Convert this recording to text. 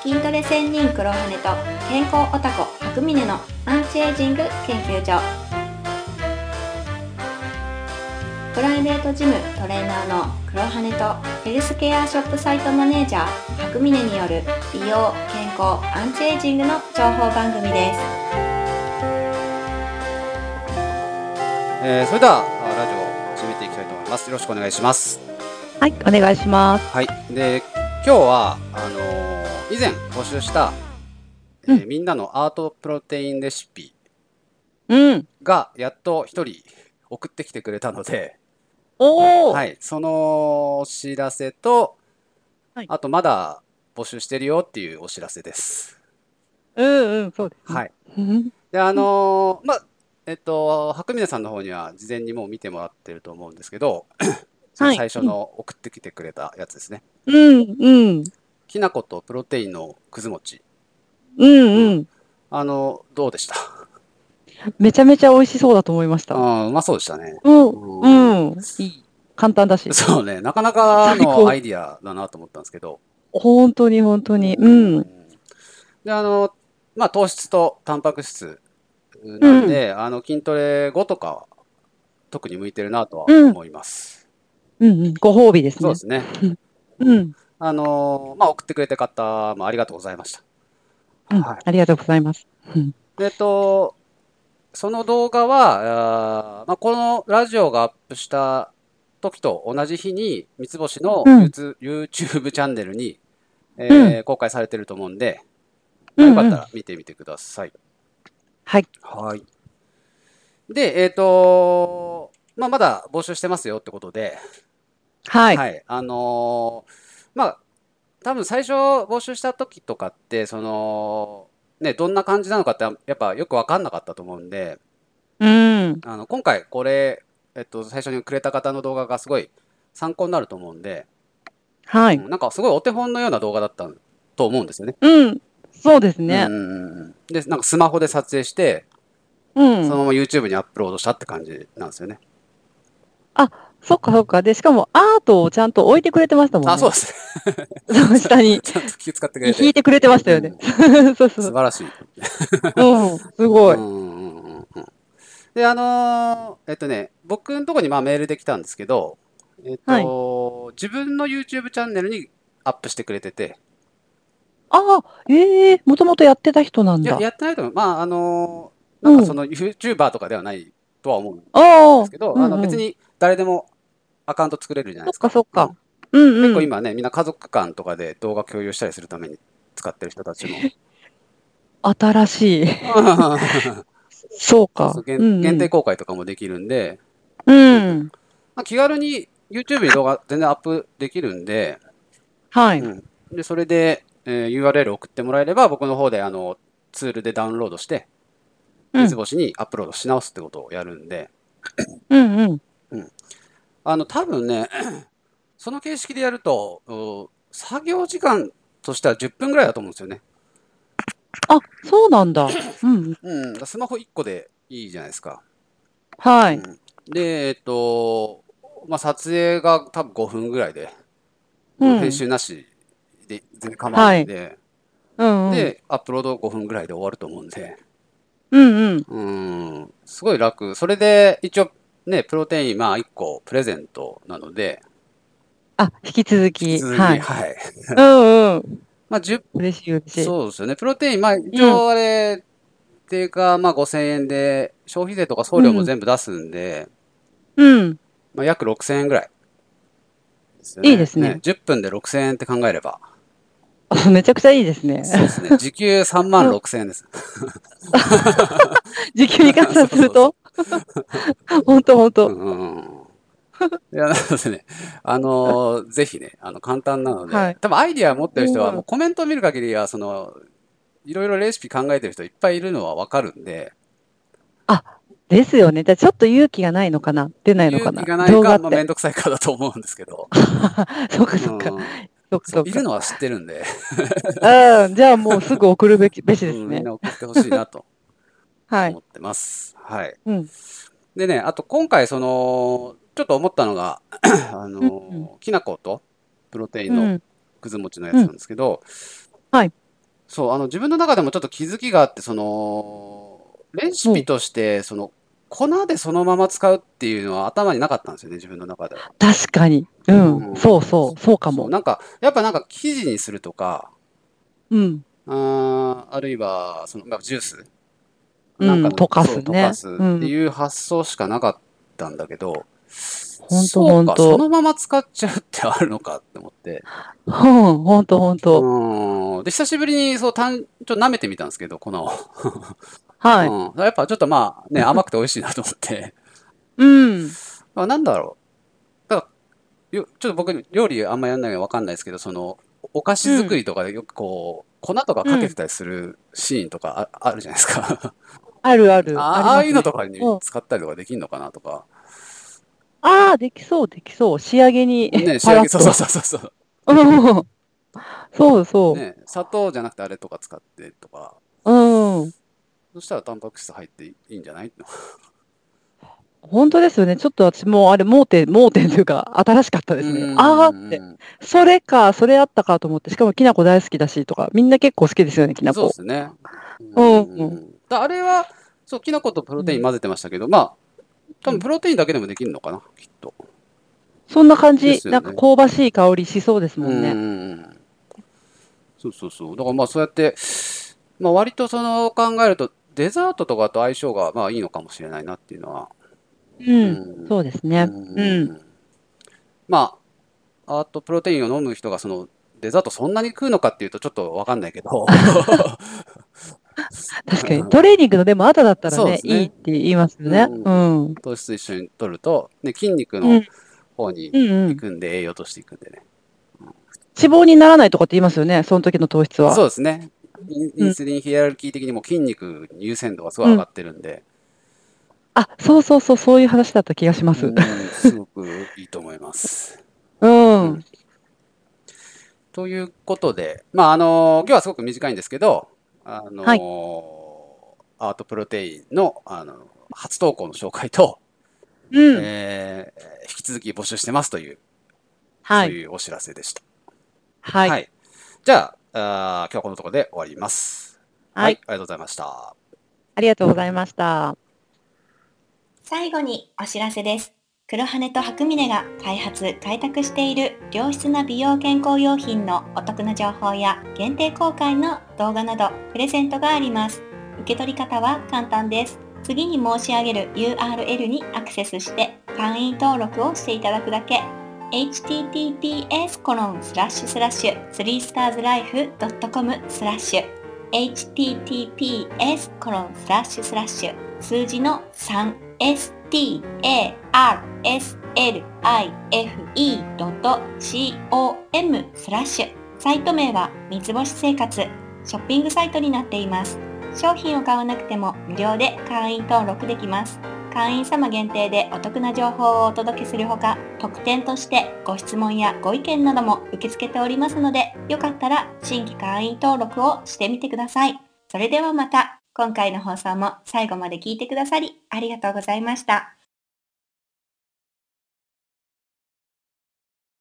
筋トレ専任黒羽と健康オタコ白峰のアンチエイジング研究所。プライベートジムトレーナーの黒羽とヘルスケアショップサイトマネージャー白峰による美容健康アンチエイジングの情報番組です。それではラジオを始めていきたいと思います。よろしくお願いします。はい、お願いします。はい、で今日は以前募集した、みんなのアートプロテインレシピがやっと一人送ってきてくれたので、はい、そのお知らせと、あとまだ募集してるよっていうお知らせです。そうです、ね。はい。で白峰さんの方には事前にもう見てもらってると思うんですけど。最初の送ってきてくれたやつですね。きな粉とプロテインのくず餅。どうでした？めちゃめちゃ美味しそうだと思いました。うまそうでしたね。簡単だし。そうね、なかなかのアイディアだなと思ったんですけど。本当に本当に。で糖質とタンパク質なんで、筋トレ後とか特に向いてるなとは思います。ご褒美ですね。そうですね。送ってくれた方もありがとうございました。ありがとうございます。その動画はこのラジオがアップした時と同じ日に三つ星の YouTube チャンネルに、公開されてると思うんで、よかったら見てみてください。はい。でまだ募集してますよってことで。多分最初募集した時とかってどんな感じなのかってやっぱよく分かんなかったと思うんで、今回これ、最初にくれた方の動画がすごい参考になると思うんで、なんかすごいお手本のような動画だったと思うんですよね。そうですね。でなんかスマホで撮影して、そのまま YouTube にアップロードしたって感じなんですよね。そっかそっか。で、しかもアートをちゃんと置いてくれてましたもんね。そうです。下に。ちゃんと気を使ってくれて。引いてくれてましたよね。そうそう。素晴らしい。すごい。で、僕のところにメールできたんですけど、自分の YouTube チャンネルにアップしてくれてて。もともとやってた人なんだ。やってないと思う。なんかその YouTuber とかではないとは思うんですけど、別に、誰でもアカウント作れるじゃないですか。結構今ね、みんな家族間とかで動画共有したりするために使ってる人たちも。新しい。そうか。限定公開とかもできるんで、気軽に YouTube に動画全然アップできるんで、でそれで、URL 送ってもらえれば、僕の方でツールでダウンロードして、三つ星にアップロードし直すってことをやるんで、多分ね、その形式でやると、作業時間としては10分ぐらいだと思うんですよね。そうなんだ。スマホ1個でいいじゃないですか。で、撮影が多分5分ぐらいで、編集なしで全然構わないんで、で、アップロード5分ぐらいで終わると思うんで、すごい楽。それで、一応、ね、プロテイン、1個プレゼントなので。引き続き。嬉しい、嬉しい。そうですよね。プロテイン、一応あれ、定価、5000円で、消費税とか送料も全部出すんで、約6000円ぐらいですよね。いいですね。10分で6000円って考えれば。めちゃくちゃいいですね。そうですね。時給36000円です。時給に換算すると本当本当。いや、なのでね、ぜひね、簡単なので、多分アイディア持ってる人は、もうコメントを見る限りは、いろいろレシピ考えてる人いっぱいいるのはわかるんで。ですよね。じゃあちょっと勇気がないのかな、出ないのかな。勇気がないか、めんどくさいかだと思うんですけど。そうかそうか。いるのは知ってるんで。じゃあもうすぐ送るべしですね。みんな送ってほしいなと思ってます。でね、あと今回ちょっと思ったのが、きな粉とプロテインのくず餅のやつなんですけど、そう、自分の中でもちょっと気づきがあって、レシうピん。として、粉でそのまま使うっていうのは頭になかったんですよね、自分の中では。確かに。そうそう、そうかそう、も。やっぱ生地にするとか、うん。あるいは、ジュース溶かす溶かね。すっていう発想しかなかったんだけど、ほんとそうほんか、そのと。まま使っちゃうってあるのかって思って。ほんとほんと。で、久しぶりに、ちょっと舐めてみたんですけど、粉を。はい。やっぱちょっとまあね、甘くて美味しいなと思って。うん。あ、なんだろう。だからちょっと僕、料理あんまやんないからわかんないですけど、お菓子う作ん。りとかでよく粉とかうかけてん。たりするシーンとかあるじゃないですか。あるある。ありああまいうすのとね。かに使ったりとかできんのかなとか。ああ、できそう、できそう。仕上げに、ね、仕パ上ラげ、ッそうそうと。そうそうそう。うん。そうそね、砂糖じゃなくてあれとか使ってとか。う。そしたらタンパク質入っていいんじゃないって。本当ですよね。ちょっと私もうあれ、盲点というか、新しかったでうすね。ああって。ん。それか、それあったかと思って、しかもきな粉大好きだしとか、みんな結構好きですよね、きなそうで粉。すね。うんうん。だあれは、そう、きな粉とプロうテインん。混ぜてましたけど、まあ、多う分んプロテインだけでもできるのかな、きっと。そんな感でじ、すよなんかね。香ばしい香りしそうですうもんね。ん。だからまあそうやって、まあ割と考えると、デザートとかと相性がまあいいのかもしれないなっていうのは。ううん、ん。そうですうね。ん。まあ、あとプロテインを飲む人がデザートそんなに食うのかっていうとちょっとわかんないけど。確かに。トレーニングのでも後だったらそうでね、すいいっね。て言いますよね。糖質一緒に摂ると、ね、筋肉うのん。方にうんう行ん。くんで、栄養としていくんでね。脂肪にならないとかって言いますよね、その時の糖質そうは。ですね。イうンん。スリンヒエラルキー的にも筋肉に優先度がすごいう上がん。ってるんで、あ、そういう話だった気がします。すごくいいと思います。ううん。ん。ということで、まあ、今日はすごく短いんですけど、はい。アートプロテインの、初投稿の紹介と、うん。引き続き募集してますという、はそうい。いうお知らせでした。ははい。い。じゃあ、今日はこのところで終わります。ははい、い。ありがとうございました。ありがとうございました。最後にお知らせです。黒羽と白峰が開発・開拓している良質な美容健康用品のお得な情報や限定公開の動画などプレゼントがあります。受け取り方は簡単です。次に申し上げる URL にアクセスして会員登録をしていただくだけ。https://3starslife.com/ https:// 数字の 3starslife.com/ サイト名は三つ星生活ショッピングサイトになっています。商品を買わなくても無料で会員登録できます。会員様限定でお得な情報をお届けするほか、特典としてご質問やご意見なども受け付けておりますので、よかったら新規会員登録をしてみてください。それではまた、今回の放送も最後まで聞いてくださりありがとうございました。